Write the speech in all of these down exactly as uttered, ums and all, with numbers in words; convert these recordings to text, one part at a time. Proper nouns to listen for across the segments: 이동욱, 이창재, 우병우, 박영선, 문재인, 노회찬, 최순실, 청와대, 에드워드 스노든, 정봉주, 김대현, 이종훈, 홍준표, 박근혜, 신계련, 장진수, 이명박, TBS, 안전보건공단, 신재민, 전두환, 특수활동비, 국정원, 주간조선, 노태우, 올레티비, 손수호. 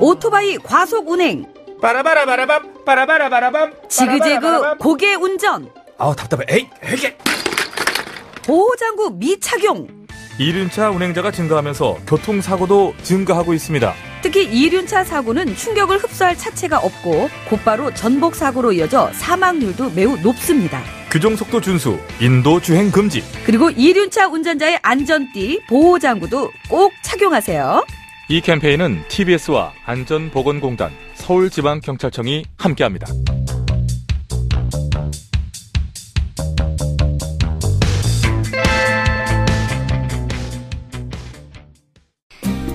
오토바이 과속 운행. 빠라바라바라밤 빠라바라바라밤. 지그재그 고개 운전. 아우 답답해. 에이 에이. 보호장구 미착용. 이륜차 운행자가 증가하면서 교통사고도 증가하고 있습니다. 특히 이륜차 사고는 충격을 흡수할 차체가 없고 곧바로 전복사고로 이어져 사망률도 매우 높습니다. 규정속도 준수, 인도주행 금지. 그리고 이륜차 운전자의 안전띠, 보호장구도 꼭 착용하세요. 이 캠페인은 티비에스와 안전보건공단, 서울지방경찰청이 함께합니다.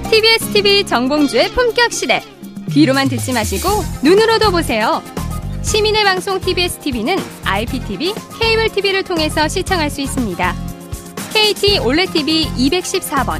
티비에스 티비 정봉주의 품격시대. 귀로만 듣지 마시고 눈으로도 보세요. 시민의 방송 티비에스 티비는 아이피티비, 케이블 티비를 통해서 시청할 수 있습니다. 케이티 올레티비 이백십사 번,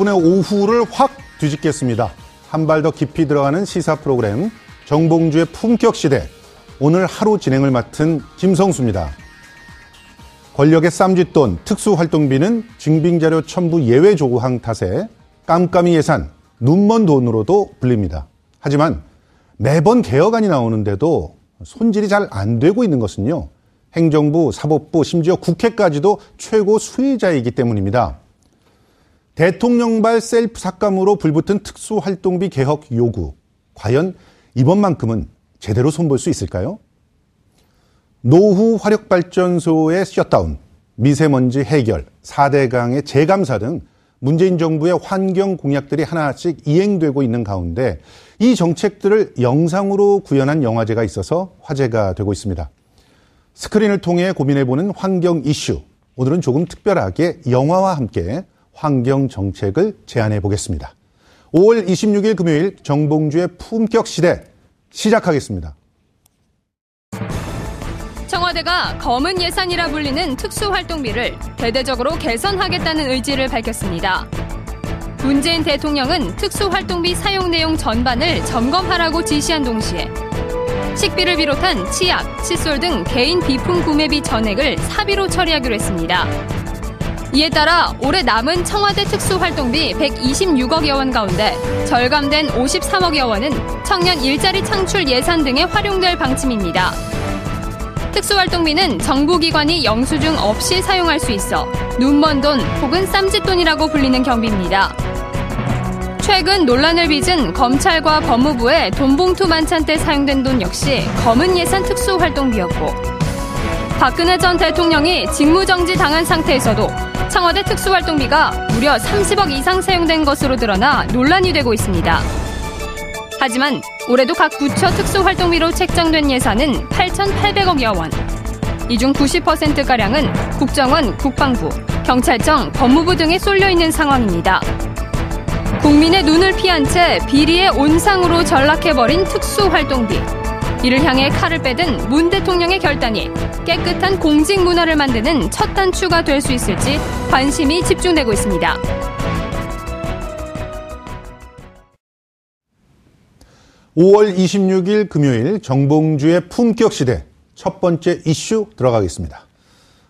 여러분의 오후를 확 뒤집겠습니다. 한 발 더 깊이 들어가는 시사 프로그램 정봉주의 품격시대. 오늘 하루 진행을 맡은 김성수입니다. 권력의 쌈짓돈, 특수활동비는 증빙자료 첨부 예외 조항 탓에 깜깜이 예산, 눈먼 돈으로도 불립니다. 하지만 매번 개혁안이 나오는데도 손질이 잘 안 되고 있는 것은요, 행정부, 사법부, 심지어 국회까지도 최고 수혜자이기 때문입니다. 대통령발 셀프 삭감으로 불붙은 특수활동비 개혁 요구. 과연 이번만큼은 제대로 손볼 수 있을까요? 노후 화력발전소의 셧다운, 미세먼지 해결, 사대강의 재감사 등 문재인 정부의 환경 공약들이 하나씩 이행되고 있는 가운데 이 정책들을 영상으로 구현한 영화제가 있어서 화제가 되고 있습니다. 스크린을 통해 고민해보는 환경 이슈. 오늘은 조금 특별하게 영화와 함께 환경 정책을 제안해 보겠습니다. 오월 이십육일 금요일 정봉주의 품격 시대 시작하겠습니다. 청와대가 검은 예산이라 불리는 특수활동비를 대대적으로 개선하겠다는 의지를 밝혔습니다. 문재인 대통령은 특수활동비 사용 내용 전반을 점검하라고 지시한 동시에 식비를 비롯한 치약, 칫솔 등 개인 비품 구매비 전액을 사비로 처리하기로 했습니다. 이에 따라 올해 남은 청와대 특수활동비 백이십육억여 원 가운데 절감된 오십삼억여 원은 청년 일자리 창출 예산 등에 활용될 방침입니다. 특수활동비는 정부기관이 영수증 없이 사용할 수 있어 눈먼 돈 혹은 쌈짓돈이라고 불리는 경비입니다. 최근 논란을 빚은 검찰과 법무부의 돈봉투 만찬 때 사용된 돈 역시 검은 예산 특수활동비였고, 박근혜 전 대통령이 직무정지 당한 상태에서도 청와대 특수활동비가 무려 삼십억 이상 사용된 것으로 드러나 논란이 되고 있습니다. 하지만 올해도 각 부처 특수활동비로 책정된 예산은 팔천팔백억여 원. 이 중 구십 퍼센트가량은 국정원, 국방부, 경찰청, 법무부 등에 쏠려 있는 상황입니다. 국민의 눈을 피한 채 비리의 온상으로 전락해버린 특수활동비. 이를 향해 칼을 빼든 문 대통령의 결단이 깨끗한 공직 문화를 만드는 첫 단추가 될 수 있을지 관심이 집중되고 있습니다. 오월 이십육일 금요일 정봉주의 품격시대 첫 번째 이슈 들어가겠습니다.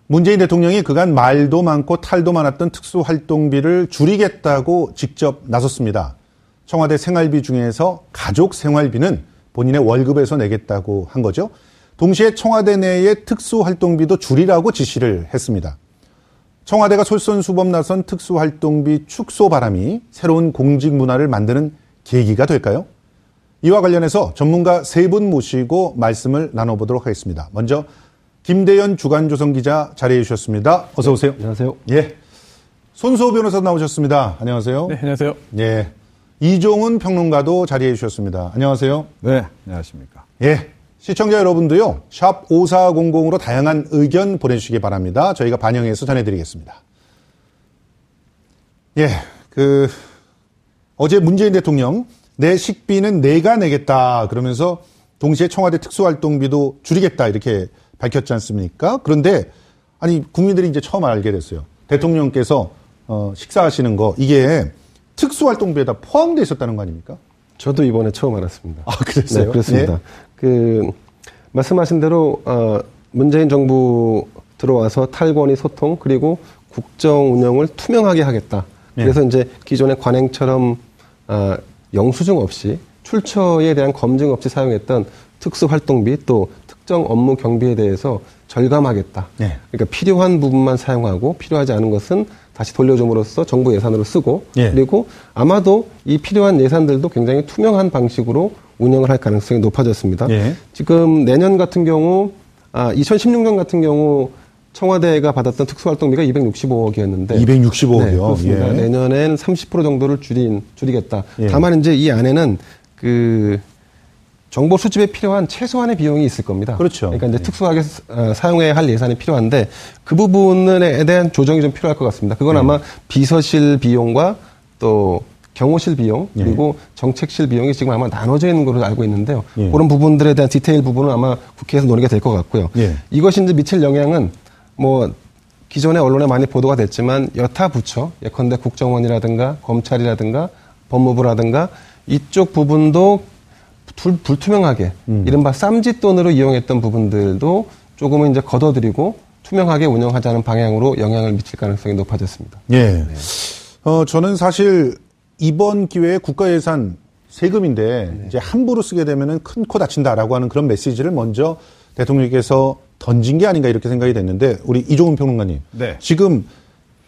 문재인 대통령이 그간 말도 많고 탈도 많았던 특수활동비를 줄이겠다고 직접 나섰습니다. 청와대 생활비 중에서 가족 생활비는 본인의 월급에서 내겠다고 한 거죠. 동시에 청와대 내의 특수활동비도 줄이라고 지시를 했습니다. 청와대가 솔선수범 나선 특수활동비 축소 바람이 새로운 공직 문화를 만드는 계기가 될까요? 이와 관련해서 전문가 세 분 모시고 말씀을 나눠보도록 하겠습니다. 먼저 김대현 주간조선 기자 자리해 주셨습니다. 어서 오세요. 네, 안녕하세요. 예, 손수호 변호사 나오셨습니다. 안녕하세요. 네, 안녕하세요. 예, 이종훈 평론가도 자리해 주셨습니다. 안녕하세요. 네, 안녕하십니까. 예. 시청자 여러분도요. 샵 오사공공으로 다양한 의견 보내주시기 바랍니다. 저희가 반영해서 전해드리겠습니다. 예, 그 어제 문재인 대통령 내 식비는 내가 내겠다 그러면서 동시에 청와대 특수활동비도 줄이겠다 이렇게 밝혔지 않습니까? 그런데 아니 국민들이 이제 처음 알게 됐어요. 대통령께서 어, 식사하시는 거 이게 특수활동비에다 포함되어 있었다는 거 아닙니까? 저도 이번에 처음 알았습니다. 아, 그랬어요? 네, 그렇습니다. 예? 그 말씀하신 대로 어, 문재인 정부 들어와서 탈권위 소통 그리고 국정 운영을 투명하게 하겠다. 예. 그래서 이제 기존의 관행처럼 어, 영수증 없이 출처에 대한 검증 없이 사용했던 특수활동비 또 특정 업무 경비에 대해서 절감하겠다. 예. 그러니까 필요한 부분만 사용하고 필요하지 않은 것은 다시 돌려줌으로써 정부 예산으로 쓰고 예. 그리고 아마도 이 필요한 예산들도 굉장히 투명한 방식으로 운영을 할 가능성이 높아졌습니다. 예. 지금 내년 같은 경우 아, 이천십육년 같은 경우 청와대가 받았던 특수활동비가 이백육십오억이었는데 이백육십오억이요? 네, 그렇습니다. 예. 내년엔 삼십 퍼센트 정도를 줄인, 줄이겠다. 예. 다만 이제 이 안에는 그 정보 수집에 필요한 최소한의 비용이 있을 겁니다. 그렇죠. 그러니까 이제 특수하게 사용해야 할 예산이 필요한데 그 부분에 대한 조정이 좀 필요할 것 같습니다. 그건 네. 아마 비서실 비용과 또 경호실 비용 그리고 네. 정책실 비용이 지금 아마 나눠져 있는 걸로 알고 있는데요. 네. 그런 부분들에 대한 디테일 부분은 아마 국회에서 논의가 될 것 같고요. 네. 이것이 이제 미칠 영향은 뭐 기존의 언론에 많이 보도가 됐지만 여타 부처 예컨대 국정원이라든가 검찰이라든가 법무부라든가 이쪽 부분도 불, 불투명하게, 음. 이른바 쌈짓돈으로 이용했던 부분들도 조금은 이제 걷어들이고 투명하게 운영하자는 방향으로 영향을 미칠 가능성이 높아졌습니다. 예. 네. 어, 저는 사실 이번 기회에 국가 예산 세금인데 네. 이제 함부로 쓰게 되면은 큰 코 다친다라고 하는 그런 메시지를 먼저 대통령께서 던진 게 아닌가 이렇게 생각이 됐는데 우리 이종훈 평론가님. 네. 지금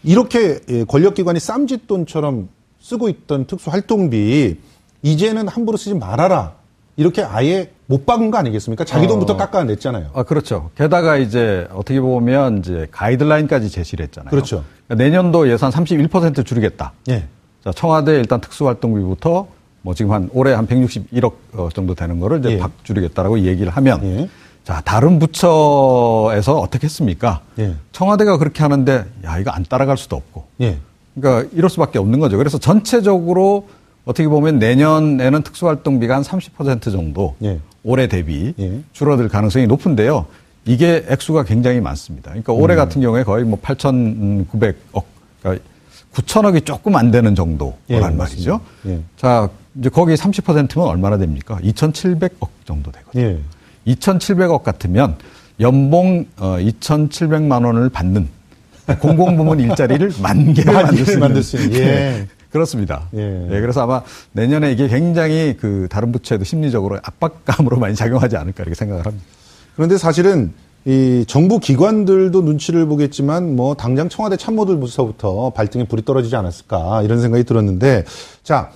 이렇게 권력기관이 쌈짓돈처럼 쓰고 있던 특수활동비 이제는 함부로 쓰지 말아라. 이렇게 아예 못 박은 거 아니겠습니까? 자기 돈부터 어, 깎아냈잖아요. 아, 그렇죠. 게다가 이제 어떻게 보면 이제 가이드라인까지 제시를 했잖아요. 그렇죠. 그러니까 내년도 예산 삼십일 퍼센트 줄이겠다. 예. 자, 청와대 일단 특수활동비부터 뭐 지금 한 올해 한 백육십일억 정도 되는 거를 이제 예. 박 줄이겠다라고 얘기를 하면 예. 자, 다른 부처에서 어떻게 했습니까? 예. 청와대가 그렇게 하는데 야, 이거 안 따라갈 수도 없고. 예. 그러니까 이럴 수밖에 없는 거죠. 그래서 전체적으로 어떻게 보면 내년에는 특수활동비가 한 삼십 퍼센트 정도 예. 올해 대비 예. 줄어들 가능성이 높은데요. 이게 액수가 굉장히 많습니다. 그러니까 올해 음. 같은 경우에 거의 뭐 팔천구백억, 그러니까 구천억이 조금 안 되는 정도란 예, 말이죠. 예. 자, 이제 거기 삼십 퍼센트면 얼마나 됩니까? 이천칠백억 정도 되거든요. 예. 이천칠백억 같으면 연봉 이천칠백만 원을 받는 공공부문 일자리를 만 개를 만들 수 있는. 예. 그렇습니다. 예. 예, 그래서 아마 내년에 이게 굉장히 그 다른 부처에도 심리적으로 압박감으로 많이 작용하지 않을까 이렇게 생각을 합니다. 그런데 사실은 이 정부 기관들도 눈치를 보겠지만 뭐 당장 청와대 참모들부터 발등에 불이 떨어지지 않았을까 이런 생각이 들었는데 자,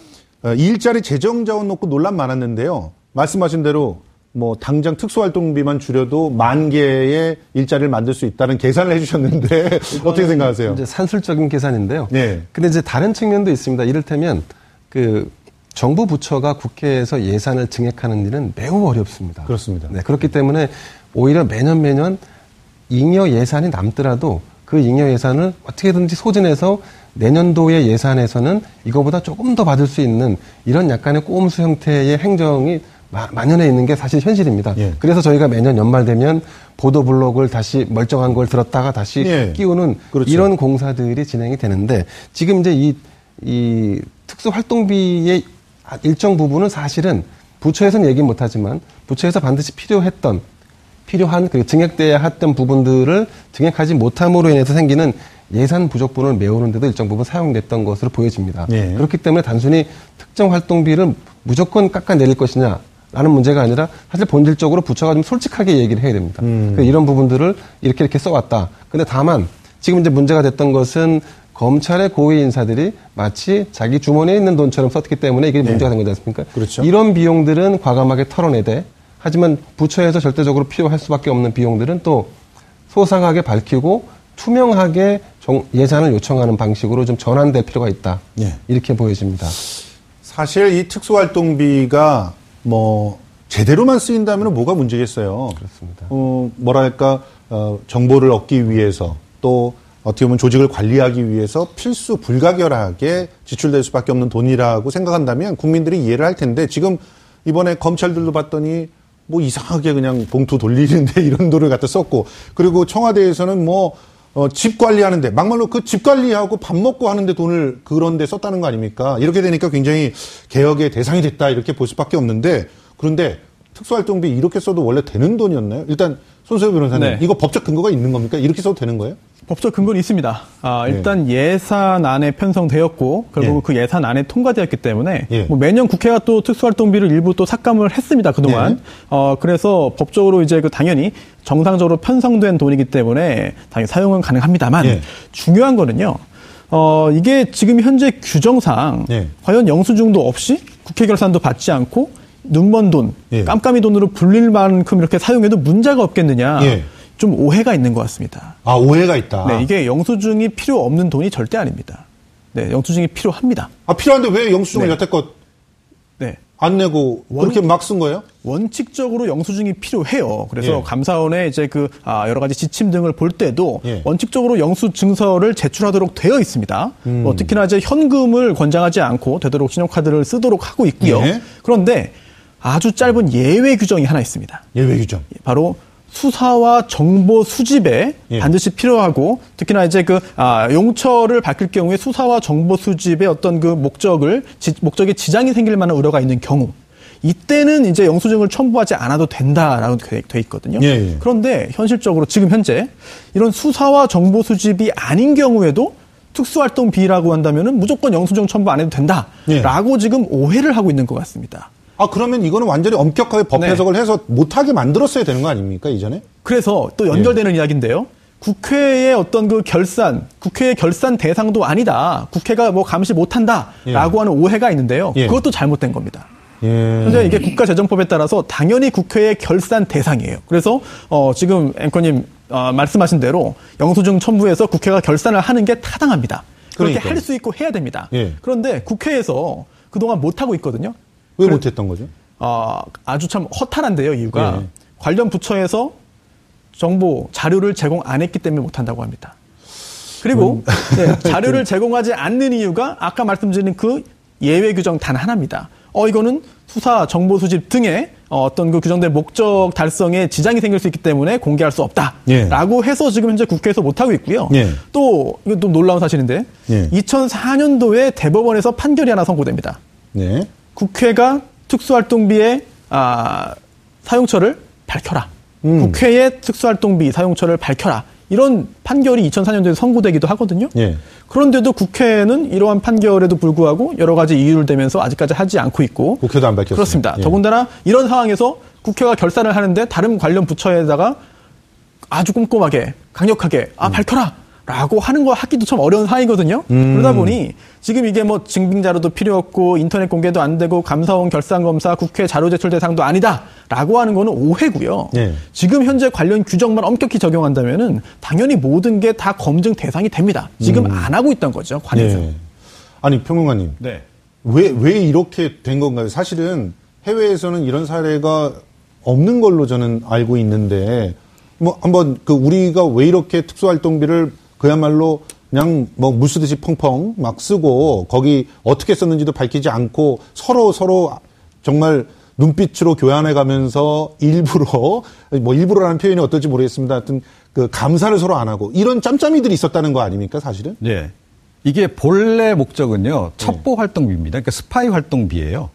일자리 재정 자원 놓고 논란 많았는데요. 말씀하신 대로 뭐 당장 특수활동비만 줄여도 만 개의 일자리를 만들 수 있다는 계산을 해주셨는데 어떻게 생각하세요? 이제 산술적인 계산인데요. 네. 근데 이제 다른 측면도 있습니다. 이를테면 그 정부 부처가 국회에서 예산을 증액하는 일은 매우 어렵습니다. 그렇습니다. 네. 그렇기 때문에 오히려 매년 매년 잉여 예산이 남더라도 그 잉여 예산을 어떻게든지 소진해서 내년도의 예산에서는 이거보다 조금 더 받을 수 있는 이런 약간의 꼼수 형태의 행정이 만연해 있는 게 사실 현실입니다. 예. 그래서 저희가 매년 연말 되면 보도블록을 다시 멀쩡한 걸 들었다가 다시 예. 끼우는 그렇죠. 이런 공사들이 진행이 되는데 지금 이제 이, 이 특수활동비의 일정 부분은 사실은 부처에서는 얘기 못하지만 부처에서 반드시 필요했던 필요한 그 증액돼야 했던 부분들을 증액하지 못함으로 인해서 생기는 예산 부족분을 메우는 데도 일정 부분 사용됐던 것으로 보여집니다. 예. 그렇기 때문에 단순히 특정 활동비를 무조건 깎아내릴 것이냐라는 문제가 아니라 사실 본질적으로 부처가 좀 솔직하게 얘기를 해야 됩니다. 음. 이런 부분들을 이렇게 이렇게 써왔다. 근데 다만 지금 이제 문제가 됐던 것은 검찰의 고위 인사들이 마치 자기 주머니에 있는 돈처럼 썼기 때문에 이게 네. 문제가 된 거지 않습니까? 그렇죠. 이런 비용들은 과감하게 털어내되 하지만 부처에서 절대적으로 필요할 수밖에 없는 비용들은 또 소상하게 밝히고 투명하게 예산을 요청하는 방식으로 좀 전환될 필요가 있다. 네. 이렇게 보여집니다. 사실 이 특수활동비가 뭐 제대로만 쓰인다면 뭐가 문제겠어요. 그렇습니다. 어, 뭐랄까 어, 정보를 얻기 위해서 또 어떻게 보면 조직을 관리하기 위해서 필수 불가결하게 지출될 수밖에 없는 돈이라고 생각한다면 국민들이 이해를 할 텐데 지금 이번에 검찰들도 봤더니 뭐 이상하게 그냥 봉투 돌리는데 이런 돈을 갖다 썼고 그리고 청와대에서는 뭐 어, 집 관리하는데 막말로 그 집 관리하고 밥 먹고 하는데 돈을 그런데 썼다는 거 아닙니까? 이렇게 되니까 굉장히 개혁의 대상이 됐다 이렇게 볼 수밖에 없는데 그런데 특수활동비 이렇게 써도 원래 되는 돈이었나요? 일단 손수호 변호사님 네. 이거 법적 근거가 있는 겁니까? 이렇게 써도 되는 거예요? 법적 근거는 있습니다. 아, 일단 예. 예산안에 편성되었고 결국 예. 그 예산안에 통과되었기 때문에 예. 뭐 매년 국회가 또 특수활동비를 일부 또 삭감을 했습니다. 그동안. 예. 어, 그래서 법적으로 이제 그 당연히 정상적으로 편성된 돈이기 때문에 당연히 사용은 가능합니다만 예. 중요한 거는요. 어, 이게 지금 현재 규정상 예. 과연 영수증도 없이 국회 결산도 받지 않고 눈먼 돈, 예. 깜깜이 돈으로 불릴 만큼 이렇게 사용해도 문제가 없겠느냐. 예. 좀 오해가 있는 것 같습니다. 아, 오해가 있다. 네, 이게 영수증이 필요 없는 돈이 절대 아닙니다. 네, 영수증이 필요합니다. 아, 필요한데 왜 영수증을 네. 여태껏 네. 안 내고 그렇게 막 쓴 거예요? 원칙적으로 영수증이 필요해요. 그래서 예. 감사원의 이제 그 아, 여러 가지 지침 등을 볼 때도 예. 원칙적으로 영수증서를 제출하도록 되어 있습니다. 음. 뭐 특히나 이제 현금을 권장하지 않고 되도록 신용카드를 쓰도록 하고 있고요. 예. 그런데 아주 짧은 예외 규정이 하나 있습니다. 예외 규정. 바로 수사와 정보 수집에 예. 반드시 필요하고 특히나 이제 그 아, 용처를 밝힐 경우에 수사와 정보 수집의 어떤 그 목적을 지, 목적에 지장이 생길 만한 우려가 있는 경우 이때는 이제 영수증을 첨부하지 않아도 된다라고 돼 있거든요. 예, 예. 그런데 현실적으로 지금 현재 이런 수사와 정보 수집이 아닌 경우에도 특수활동비라고 한다면은 무조건 영수증 첨부 안 해도 된다라고 예. 지금 오해를 하고 있는 것 같습니다. 아, 그러면 이거는 완전히 엄격하게 법 해석을 네. 해서 못하게 만들었어야 되는 거 아닙니까, 이전에? 그래서 또 연결되는 예. 이야기인데요. 국회의 어떤 그 결산, 국회의 결산 대상도 아니다. 국회가 뭐 감시 못한다. 라고 예. 하는 오해가 있는데요. 예. 그것도 잘못된 겁니다. 예. 현재 이게 국가재정법에 따라서 당연히 국회의 결산 대상이에요. 그래서, 어, 지금 앵커님, 어, 말씀하신 대로 영수증 첨부해서 국회가 결산을 하는 게 타당합니다. 그렇게 그러니까. 할 수 있고 해야 됩니다. 예. 그런데 국회에서 그동안 못하고 있거든요. 왜 못했던 거죠? 아, 아주 참 허탈한데요, 이유가. 네. 관련 부처에서 정보, 자료를 제공 안 했기 때문에 못한다고 합니다. 그리고 음. 네, 자료를 제공하지 않는 이유가 아까 말씀드린 그 예외 규정 단 하나입니다. 어, 이거는 수사, 정보 수집 등의 어떤 그 규정된 목적 달성에 지장이 생길 수 있기 때문에 공개할 수 없다라고 예. 해서 지금 현재 국회에서 못하고 있고요. 예. 또, 이거 또 놀라운 사실인데 예. 이천사년도에 대법원에서 판결이 하나 선고됩니다. 네. 국회가 특수활동비의 아, 사용처를 밝혀라. 음. 국회의 특수활동비 사용처를 밝혀라. 이런 판결이 이천사년도에 선고되기도 하거든요. 예. 그런데도 국회는 이러한 판결에도 불구하고 여러 가지 이유를 대면서 아직까지 하지 않고 있고. 국회도 안 밝혔습니다. 그렇습니다. 예. 더군다나 이런 상황에서 국회가 결산을 하는데 다른 관련 부처에다가 아주 꼼꼼하게 강력하게 아 밝혀라. 라고 하는 거 하기도 참 어려운 사이거든요. 음. 그러다 보니 지금 이게 뭐 증빙 자료도 필요 없고 인터넷 공개도 안 되고 감사원 결산 검사 국회 자료 제출 대상도 아니다라고 하는 거는 오해고요. 네. 지금 현재 관련 규정만 엄격히 적용한다면은 당연히 모든 게 다 검증 대상이 됩니다. 지금 음. 안 하고 있던 거죠, 관에서. 네. 아니 평론가님, 네. 왜 왜 이렇게 된 건가요? 사실은 해외에서는 이런 사례가 없는 걸로 저는 알고 있는데 뭐 한번 그 우리가 왜 이렇게 특수활동비를 그야말로 그냥 뭐 물 쓰듯이 펑펑 막 쓰고 거기 어떻게 썼는지도 밝히지 않고 서로 서로 정말 눈빛으로 교환해 가면서 일부러 뭐 일부러라는 표현이 어떨지 모르겠습니다. 하여튼 그 감사를 서로 안 하고 이런 짬짬이들이 있었다는 거 아닙니까 사실은? 예. 이게 본래 목적은요. 첩보 활동비입니다. 그러니까 스파이 활동비예요.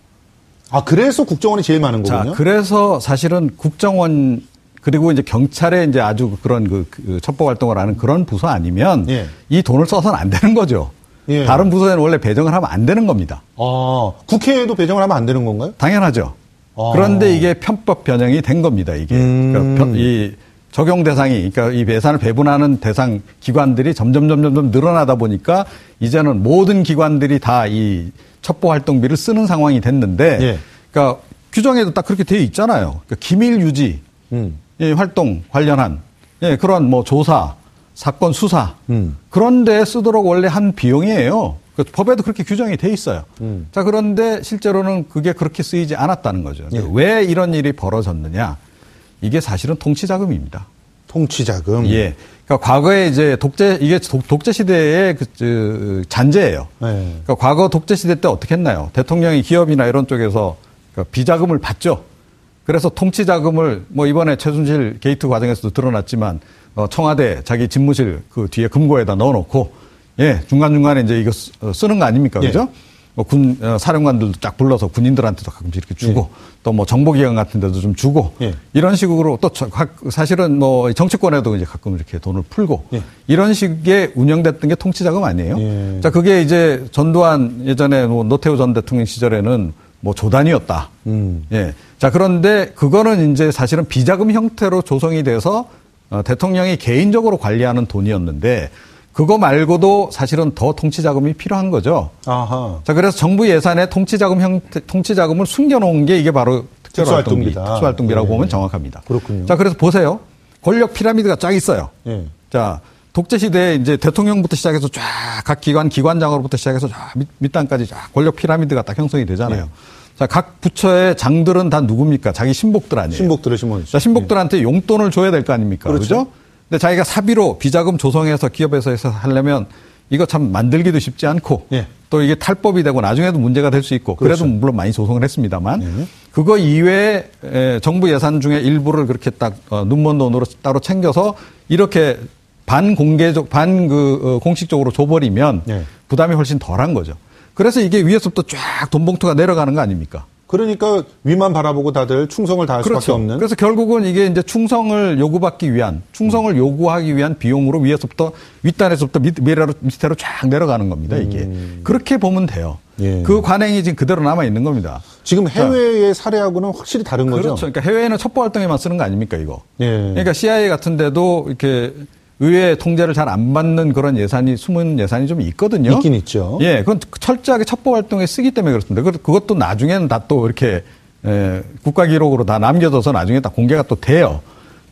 아, 그래서 국정원이 제일 많은 거군요. 자, 그래서 사실은 국정원 그리고 이제 경찰의 이제 아주 그런 그, 그 첩보 활동을 하는 그런 부서 아니면 예. 이 돈을 써서는 안 되는 거죠. 예. 다른 부서에는 원래 배정을 하면 안 되는 겁니다. 아, 국회에도 배정을 하면 안 되는 건가요? 당연하죠. 아. 그런데 이게 편법 변형이 된 겁니다. 이게 음. 그러니까 편, 이 적용 대상이 그러니까 이 예산을 배분하는 대상 기관들이 점점 점점 늘어나다 보니까 이제는 모든 기관들이 다 이 첩보 활동비를 쓰는 상황이 됐는데, 예. 그러니까 규정에도 딱 그렇게 되어 있잖아요. 그러니까 기밀 유지. 음. 예, 활동 관련한, 예, 그런 뭐 조사, 사건 수사, 음. 그런 데 쓰도록 원래 한 비용이에요. 그러니까 법에도 그렇게 규정이 돼 있어요. 음. 자, 그런데 실제로는 그게 그렇게 쓰이지 않았다는 거죠. 예. 왜 이런 일이 벌어졌느냐. 이게 사실은 통치자금입니다. 통치자금? 예. 그러니까 과거에 이제 독재, 이게 독재시대의 그, 그, 잔재예요. 예. 그러니까 과거 독재시대 때 어떻게 했나요? 대통령이 기업이나 이런 쪽에서 그러니까 비자금을 받죠. 그래서 통치 자금을 뭐 이번에 최순실 게이트 과정에서도 드러났지만 어 청와대 자기 집무실 그 뒤에 금고에다 넣어놓고 예 중간중간에 이제 이거 쓰는 거 아닙니까? 예. 그죠? 뭐 군 어, 사령관들도 쫙 불러서 군인들한테도 가끔씩 이렇게 주고 예. 또 뭐 정보기관 같은 데도 좀 주고 예. 이런 식으로 또 저, 사실은 뭐 정치권에도 이제 가끔 이렇게 돈을 풀고 예. 이런 식의 운영됐던 게 통치 자금 아니에요? 예. 자 그게 이제 전두환 예전에 뭐 노태우 전 대통령 시절에는 뭐 조단이었다. 음. 예. 자, 그런데 그거는 이제 사실은 비자금 형태로 조성이 돼서 어, 대통령이 개인적으로 관리하는 돈이었는데 그거 말고도 사실은 더 통치자금이 필요한 거죠. 아하. 자, 그래서 정부 예산에 통치자금 형태, 통치자금을 숨겨놓은 게 이게 바로 특수활동비, 특수활동비라고 예. 보면 정확합니다. 그렇군요. 자, 그래서 보세요. 권력 피라미드가 쫙 있어요. 예. 자, 독재 시대에 이제 대통령부터 시작해서 쫙 각 기관, 기관장으로부터 시작해서 쫙 밑, 밑단까지 쫙 권력 피라미드가 딱 형성이 되잖아요. 예. 자, 각 부처의 장들은 다 누굽니까? 자기 신복들 아니에요? 신복들을 신복들. 자, 신복들한테 예. 용돈을 줘야 될 거 아닙니까? 그렇죠. 그죠? 근데 자기가 사비로 비자금 조성해서 기업에서 해서 하려면 이거 참 만들기도 쉽지 않고 예. 또 이게 탈법이 되고 나중에도 문제가 될 수 있고 그렇죠. 그래도 물론 많이 조성을 했습니다만 예. 그거 이외에 정부 예산 중에 일부를 그렇게 딱 눈먼 돈으로 따로 챙겨서 이렇게 반공개적, 반 그 공식적으로 줘버리면 예. 부담이 훨씬 덜한 거죠. 그래서 이게 위에서부터 쫙 돈봉투가 내려가는 거 아닙니까? 그러니까 위만 바라보고 다들 충성을 다할 그렇죠. 수밖에 없는. 그래서 결국은 이게 이제 충성을 요구받기 위한, 충성을 음. 요구하기 위한 비용으로 위에서부터 윗단에서부터 밑, 밑으로, 밑으로 쫙 내려가는 겁니다. 이게 음. 그렇게 보면 돼요. 예. 그 관행이 지금 그대로 남아 있는 겁니다. 지금 해외의 사례하고는 확실히 다른 그렇죠. 거죠. 그렇죠. 그러니까 해외에는 첩보 활동에만 쓰는 거 아닙니까 이거? 예. 그러니까 씨아이에이 같은데도 이렇게. 의회 통제를 잘 안 받는 그런 예산이 숨은 예산이 좀 있거든요. 있긴 있죠. 예, 그건 철저하게 첩보 활동에 쓰기 때문에 그렇습니다. 그것도 나중에는 다 또 이렇게 에, 국가 기록으로 다 남겨져서 나중에 다 공개가 또 돼요.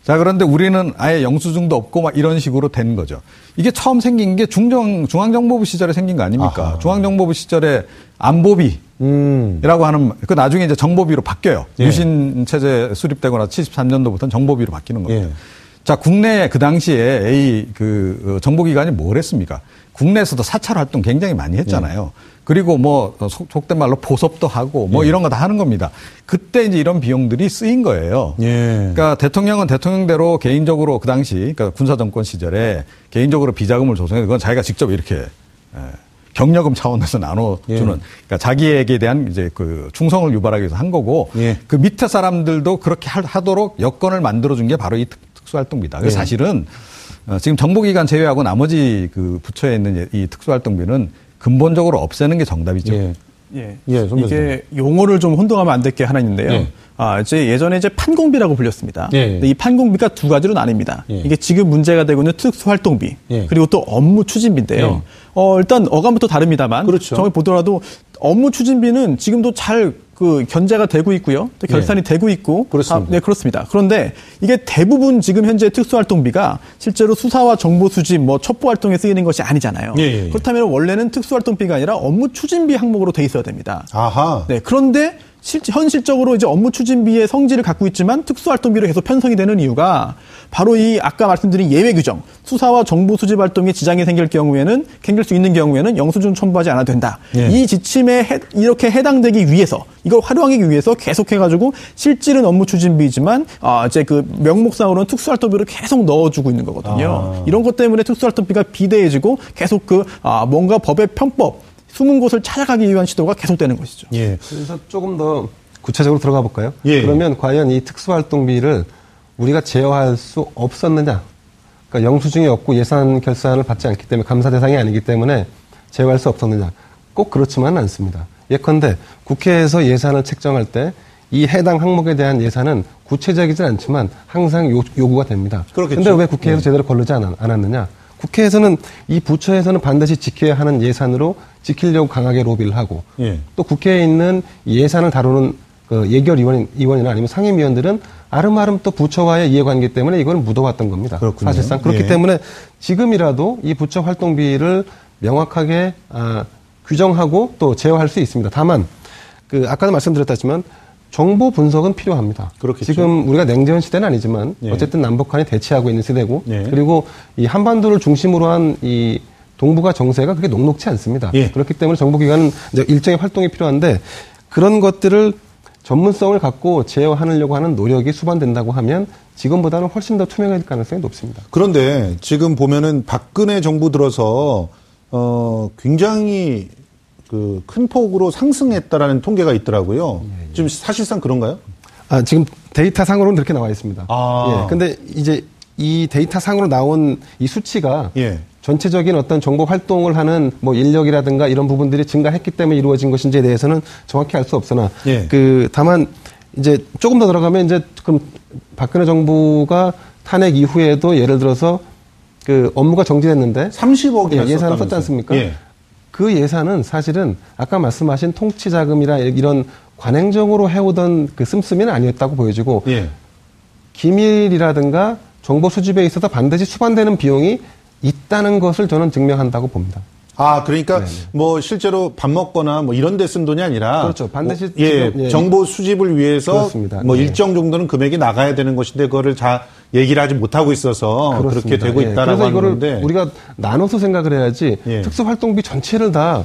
자, 그런데 우리는 아예 영수증도 없고 막 이런 식으로 된 거죠. 이게 처음 생긴 게 중정 중앙정보부 시절에 생긴 거 아닙니까? 아하. 중앙정보부 시절에 안보비라고 음. 하는 그 나중에 이제 정보비로 바뀌어요. 예. 유신 체제 수립되거나 칠십삼 년도부터는 정보비로 바뀌는 겁니다. 예. 자, 국내에 그 당시에 A 그 정보기관이 뭘 했습니까? 국내에서도 사찰 활동 굉장히 많이 했잖아요. 예. 그리고 뭐 속, 속된 말로 보섭도 하고 뭐 예. 이런 거 다 하는 겁니다. 그때 이제 이런 비용들이 쓰인 거예요. 예. 그러니까 대통령은 대통령대로 개인적으로 그 당시 그러니까 군사 정권 시절에 개인적으로 비자금을 조성해서 그건 자기가 직접 이렇게 예, 경력금 차원에서 나눠 주는 예. 그러니까 자기에게 대한 이제 그 충성을 유발하기 위해서 한 거고 예. 그 밑에 사람들도 그렇게 하도록 여건을 만들어 준 게 바로 이 특수활동비다. 네. 사실은 지금 정보기관 제외하고 나머지 그 부처에 있는 이 특수활동비는 근본적으로 없애는 게 정답이죠. 예, 예. 예 이게 용어를 좀 혼동하면 안 될 게 하나 있는데요. 예. 아, 이제 예전에 이제 판공비라고 불렸습니다. 예, 예. 근데 이 판공비가 두 가지로 나뉩니다. 예. 이게 지금 문제가 되고 있는 특수활동비 예. 그리고 또 업무 추진비인데요. 예. 어, 일단 어감부터 다릅니다만 그렇죠. 정확히 보더라도 업무 추진비는 지금도 잘 그 견제가 되고 있고요. 또 결산이 네. 되고 있고. 그렇습니다. 아, 네, 그렇습니다. 그런데 이게 대부분 지금 현재 특수활동비가 실제로 수사와 정보 수집, 뭐 첩보 활동에 쓰이는 것이 아니잖아요. 예, 예, 예. 그렇다면 원래는 특수활동비가 아니라 업무 추진비 항목으로 돼 있어야 됩니다. 아하. 네, 그런데 실제 현실적으로 이제 업무 추진비의 성질을 갖고 있지만 특수활동비로 계속 편성이 되는 이유가 바로 이 아까 말씀드린 예외 규정, 수사와 정보 수집 활동에 지장이 생길 경우에는 생길 수 있는 경우에는 영수증 첨부하지 않아도 된다. 예. 이 지침에 해, 이렇게 해당되기 위해서 이걸 활용하기 위해서 계속해가지고 실질은 업무 추진비지만 아, 이제 그 명목상으로는 특수활동비로 계속 넣어주고 있는 거거든요. 아. 이런 것 때문에 특수활동비가 비대해지고 계속 그 아, 뭔가 법의 편법. 숨은 곳을 찾아가기 위한 시도가 계속되는 것이죠. 예. 그래서 조금 더 구체적으로 들어가 볼까요? 예. 그러면 과연 이 특수활동비를 우리가 제어할 수 없었느냐? 그러니까 영수증이 없고 예산 결산을 받지 않기 때문에 감사 대상이 아니기 때문에 제어할 수 없었느냐? 꼭 그렇지만은 않습니다. 예컨대 국회에서 예산을 책정할 때 이 해당 항목에 대한 예산은 구체적이진 않지만 항상 요, 요구가 됩니다. 그런데 왜 국회에서 네. 제대로 거르지 않았, 않았느냐? 국회에서는 이 부처에서는 반드시 지켜야 하는 예산으로 지키려고 강하게 로비를 하고 예. 또 국회에 있는 예산을 다루는 그 예결위원, 위원이나 아니면 상임위원들은 아름아름 또 부처와의 이해관계 때문에 이건 묻어왔던 겁니다. 그렇군요. 사실상 그렇기 예. 때문에 지금이라도 이 부처 활동비를 명확하게 아, 규정하고 또 제어할 수 있습니다. 다만 그 아까도 말씀드렸다지만 정보 분석은 필요합니다. 그렇겠죠. 지금 우리가 냉전 시대는 아니지만 예. 어쨌든 남북한이 대치하고 있는 시대고 예. 그리고 이 한반도를 중심으로 한 이 동북아 정세가 그렇게 녹록치 않습니다. 예. 그렇기 때문에 정보기관은 이제 일정의 활동이 필요한데 그런 것들을 전문성을 갖고 제어하려고 하는 노력이 수반된다고 하면 지금보다는 훨씬 더 투명해질 가능성이 높습니다. 그런데 지금 보면은 박근혜 정부 들어서 어 굉장히 그 큰 폭으로 상승했다라는 통계가 있더라고요. 예, 예. 지금 사실상 그런가요? 아, 지금 데이터 상으로는 그렇게 나와 있습니다. 아. 예. 근데 이제 이 데이터 상으로 나온 이 수치가 예. 전체적인 어떤 정보 활동을 하는 뭐 인력이라든가 이런 부분들이 증가했기 때문에 이루어진 것인지에 대해서는 정확히 알 수 없으나 예. 그 다만 이제 조금 더 들어가면 이제 그럼 박근혜 정부가 탄핵 이후에도 예를 들어서 그 업무가 정지됐는데 삼십억이 예, 예산을 썼지 않습니까? 예. 그 예산은 사실은 아까 말씀하신 통치자금이나 이런 관행적으로 해오던 그 씀씀이는 아니었다고 보여지고 예. 기밀이라든가 정보 수집에 있어서 반드시 수반되는 비용이 있다는 것을 저는 증명한다고 봅니다. 아, 그러니까 네네. 뭐 실제로 밥 먹거나 뭐 이런 데 쓴 돈이 아니라 그렇죠. 반드시 뭐, 예, 예. 정보 수집을 위해서 그렇습니다. 뭐 네. 일정 정도는 금액이 나가야 되는 것인데 그거를 다 얘기를 하지 못하고 있어서 그렇습니다. 그렇게 되고 예. 있다라고 하는데 그래서 이거를 우리가 나눠서 생각을 해야지 예. 특수활동비 전체를 다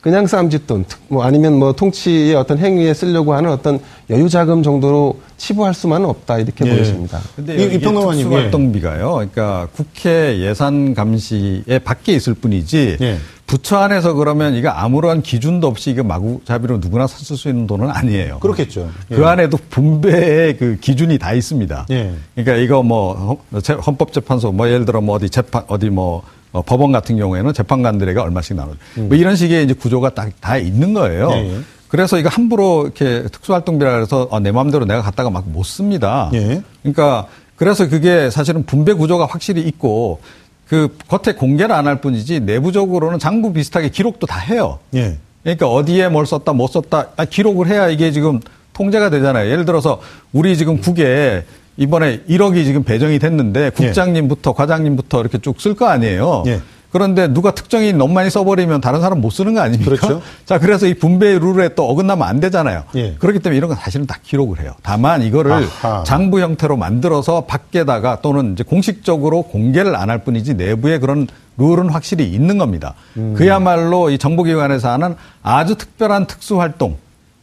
그냥 쌈짓돈 뭐 아니면 뭐 통치의 어떤 행위에 쓰려고 하는 어떤 여유 자금 정도로 치부할 수만은 없다 이렇게 예. 보여집니다. 근데 이, 이 평론가님 특수활동비가요. 그러니까 국회 예산 감시에 밖에 있을 뿐이지 예. 부처 안에서 그러면 이거 아무런 기준도 없이 이거 마구잡이로 누구나 쓸 수 있는 돈은 아니에요. 그렇겠죠. 예. 그 안에도 분배의 그 기준이 다 있습니다. 예. 그러니까 이거 뭐 헌법재판소 뭐 예를 들어 뭐 어디 재판 어디 뭐 어, 법원 같은 경우에는 재판관들에게 얼마씩 나눠. 음. 뭐 이런 식의 이제 구조가 딱 다 있는 거예요. 예, 예. 그래서 이거 함부로 이렇게 특수활동비라 해서 어, 내 마음대로 내가 갖다가 막 못 씁니다. 예. 그러니까 그래서 그게 사실은 분배 구조가 확실히 있고 그 겉에 공개를 안 할 뿐이지 내부적으로는 장부 비슷하게 기록도 다 해요. 예. 그러니까 어디에 뭘 썼다 못 썼다 아, 기록을 해야 이게 지금 통제가 되잖아요. 예를 들어서 우리 지금 국에 이번에 일억이 지금 배정이 됐는데 국장님부터 예. 과장님부터 이렇게 쭉 쓸 거 아니에요. 예. 그런데 누가 특정인 너무 많이 써버리면 다른 사람 못 쓰는 거 아닙니까? 그렇죠. 자, 그래서 이 분배 룰에 또 어긋나면 안 되잖아요. 예. 그렇기 때문에 이런 건 사실은 다 기록을 해요. 다만 이거를 아하. 장부 형태로 만들어서 밖에다가 또는 이제 공식적으로 공개를 안 할 뿐이지 내부에 그런 룰은 확실히 있는 겁니다. 음. 그야말로 이 정보기관에서 하는 아주 특별한 특수활동,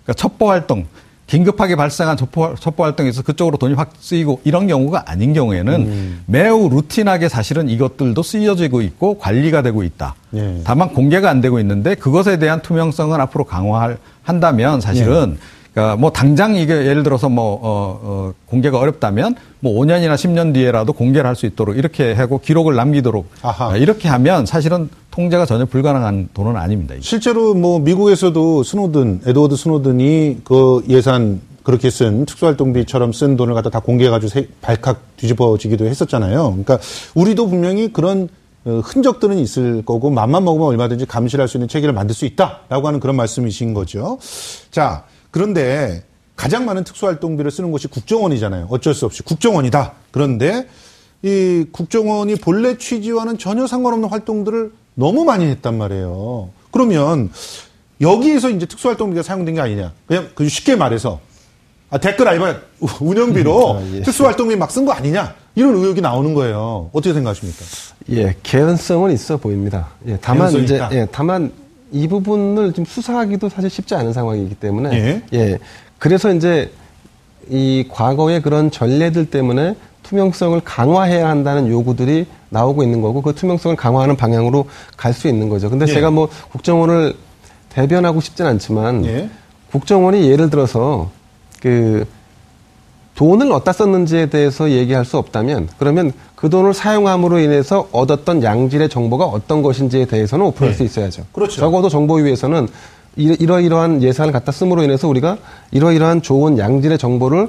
그러니까 첩보활동. 긴급하게 발생한 첩보활동에 있어서 그쪽으로 돈이 확 쓰이고 이런 경우가 아닌 경우에는 음. 매우 루틴하게 사실은 이것들도 쓰여지고 있고 관리가 되고 있다. 예. 다만 공개가 안 되고 있는데 그것에 대한 투명성은 앞으로 강화한다면 사실은 예. 그러니까 뭐 당장 이게 예를 들어서 뭐 어, 어, 공개가 어렵다면 뭐 오 년이나 십 년 뒤에라도 공개를 할 수 있도록 이렇게 하고 기록을 남기도록 아하. 이렇게 하면 사실은 통제가 전혀 불가능한 돈은 아닙니다. 이게. 실제로 뭐 미국에서도 스노든, 에드워드 스노든이 그 예산 그렇게 쓴 특수활동비처럼 쓴 돈을 갖다 다 공개해가지고 발칵 뒤집어지기도 했었잖아요. 그러니까 우리도 분명히 그런 흔적들은 있을 거고 맘만 먹으면 얼마든지 감시할 수 있는 체계를 만들 수 있다라고 하는 그런 말씀이신 거죠. 자. 그런데 가장 많은 특수활동비를 쓰는 곳이 국정원이잖아요. 어쩔 수 없이 국정원이다. 그런데 이 국정원이 본래 취지와는 전혀 상관없는 활동들을 너무 많이 했단 말이에요. 그러면 여기에서 이제 특수활동비가 사용된 게 아니냐. 그냥 쉽게 말해서 아, 댓글 알바 운영비로 음, 아, 예. 특수활동비 막 쓴 거 아니냐. 이런 의혹이 나오는 거예요. 어떻게 생각하십니까? 예, 개연성은 있어 보입니다. 예, 다만 이제 있다. 예, 다만 이 부분을 지금 수사하기도 사실 쉽지 않은 상황이기 때문에 예. 예. 그래서 이제 이 과거의 그런 전례들 때문에 투명성을 강화해야 한다는 요구들이 나오고 있는 거고 그 투명성을 강화하는 방향으로 갈 수 있는 거죠. 근데 예. 제가 뭐 국정원을 대변하고 싶진 않지만 예. 국정원이 예를 들어서 그 돈을 어디다 썼는지에 대해서 얘기할 수 없다면 그러면 그 돈을 사용함으로 인해서 얻었던 양질의 정보가 어떤 것인지에 대해서는 오픈할 네. 수 있어야죠. 그렇죠. 적어도 정보위에서는 이러이러한 예산을 갖다 씀으로 인해서 우리가 이러이러한 좋은 양질의 정보를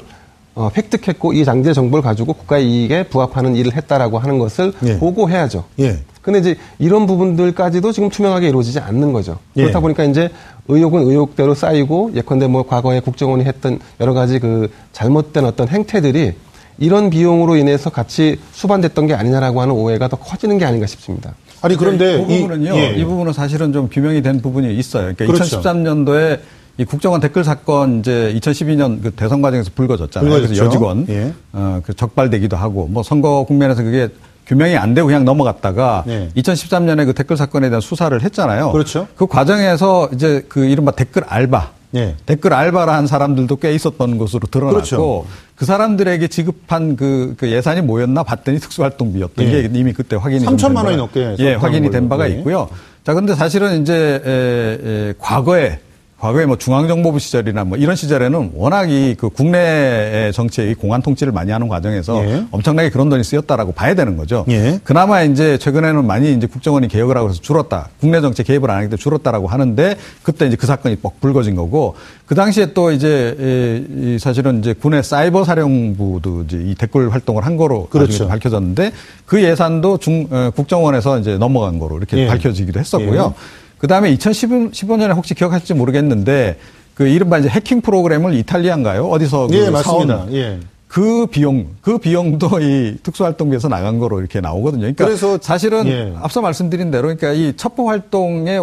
어, 획득했고 이 양질의 정보를 가지고 국가 이익에 부합하는 일을 했다라고 하는 것을 예. 보고해야죠. 예. 근데 이제 이런 부분들까지도 지금 투명하게 이루어지지 않는 거죠. 예. 그렇다 보니까 이제 의혹은 의혹대로 쌓이고 예컨대 뭐 과거에 국정원이 했던 여러 가지 그 잘못된 어떤 행태들이 이런 비용으로 인해서 같이 수반됐던 게 아니냐라고 하는 오해가 더 커지는 게 아닌가 싶습니다. 아니 그런데 이 부분은요. 이, 예. 이 부분은 사실은 좀 규명이 된 부분이 있어요. 그러니까 그렇죠. 이천십삼 년도에 이 국정원 댓글 사건 이제 이천십이 년 그 대선 과정에서 불거졌잖아요. 불거졌죠. 그래서 여직원 예. 어, 그 적발되기도 하고 뭐 선거 국면에서 그게 규명이 안 되고 그냥 넘어갔다가 예. 이천십삼 년에 그 댓글 사건에 대한 수사를 했잖아요. 그렇죠. 그 과정에서 이제 그 이른바 댓글 알바, 예. 댓글 알바라 한 사람들도 꽤 있었던 것으로 드러났고 그렇죠. 그 사람들에게 지급한 그, 그 예산이 뭐였나 봤더니 특수활동비였던 예. 게 이미 그때 확인이 삼천만 원이 넘게 예, 확인이 된 바가 예. 있고요. 자, 근데 사실은 이제 에, 에, 과거에 과거에 뭐 중앙정보부 시절이나 뭐 이런 시절에는 워낙 이 그 국내 정치의 공안 통치를 많이 하는 과정에서 예. 엄청나게 그런 돈이 쓰였다라고 봐야 되는 거죠. 예. 그나마 이제 최근에는 많이 이제 국정원이 개혁을 하고 해서 줄었다. 국내 정치 개입을 안 하기 때문에 줄었다라고 하는데 그때 이제 그 사건이 뻑 불거진 거고 그 당시에 또 이제 사실은 이제 군의 사이버 사령부도 이제 이 댓글 활동을 한 거로 그렇죠. 밝혀졌는데 그 예산도 중, 국정원에서 이제 넘어간 거로 이렇게 예. 밝혀지기도 했었고요. 예. 그 다음에 이천십오 년에 혹시 기억하실지 모르겠는데, 그 이른바 이제 해킹 프로그램을 이탈리아인가요? 어디서 그 예, 맞습니다. 사온 예. 그 비용, 그 비용도 이 특수활동비에서 나간 거로 이렇게 나오거든요. 그러니까 그래서 사실은 예. 앞서 말씀드린 대로, 그러니까 이 첩보활동에,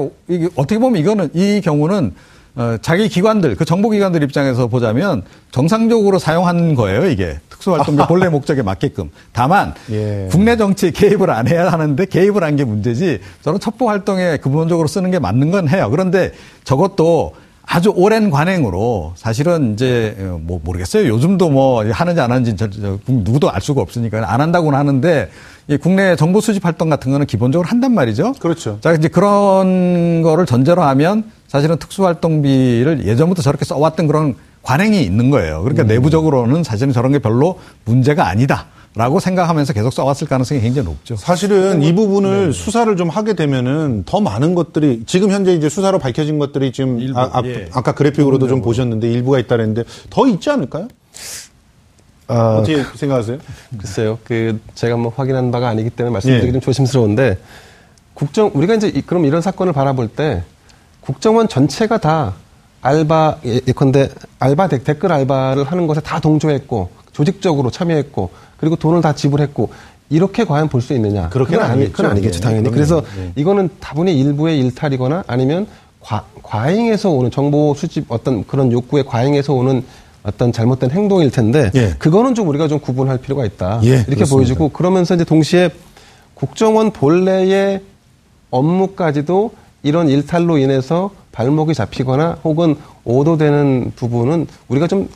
어떻게 보면 이거는, 이 경우는 어, 자기 기관들, 그 정보기관들 입장에서 보자면 정상적으로 사용한 거예요, 이게. 특수활동비 본래 목적에 맞게끔. 다만, 예. 국내 정치에 개입을 안 해야 하는데 개입을 한 게 문제지, 저는 첩보활동에 근본적으로 쓰는 게 맞는 건 해요. 그런데 저것도 아주 오랜 관행으로 사실은 이제, 뭐, 모르겠어요. 요즘도 뭐, 하는지 안 하는지 누구도 알 수가 없으니까 안 한다고는 하는데, 국내 정보 수집 활동 같은 거는 기본적으로 한단 말이죠. 그렇죠. 자, 이제 그런 거를 전제로 하면 사실은 특수활동비를 예전부터 저렇게 써왔던 그런 관행이 있는 거예요. 그러니까 음. 내부적으로는 사실은 저런 게 별로 문제가 아니다. 라고 생각하면서 계속 써왔을 가능성이 굉장히 높죠. 사실은 이 부분을 네. 수사를 좀 하게 되면은 더 많은 것들이 지금 현재 이제 수사로 밝혀진 것들이 지금 일부, 아, 아, 예. 아까 그래픽으로도 좀 보셨는데 일부가 있다는데 더 있지 않을까요? 아, 어떻게 생각하세요? 글쎄요. 그 제가 뭐 확인한 바가 아니기 때문에 말씀드리기 예. 좀 조심스러운데 국정 우리가 이제 그럼 이런 사건을 바라볼 때 국정원 전체가 다 알바 예컨대 알바 댓글 알바를 하는 것에 다 동조했고 조직적으로 참여했고 그리고 돈을 다 지불했고 이렇게 과연 볼 수 있느냐? 그건 아니, 그건 아니겠죠, 당연히. 네, 그래서 네. 이거는 다분히 일부의 일탈이거나 아니면 과, 과잉에서 오는 정보 수집 어떤 그런 욕구의 과잉에서 오는 어떤 잘못된 행동일 텐데 예. 그거는 좀 우리가 좀 구분할 필요가 있다. 예, 이렇게 그렇습니다. 보여지고 그러면서 이제 동시에 국정원 본래의 업무까지도 이런 일탈로 인해서 발목이 잡히거나 혹은 오도되는 부분은 우리가 좀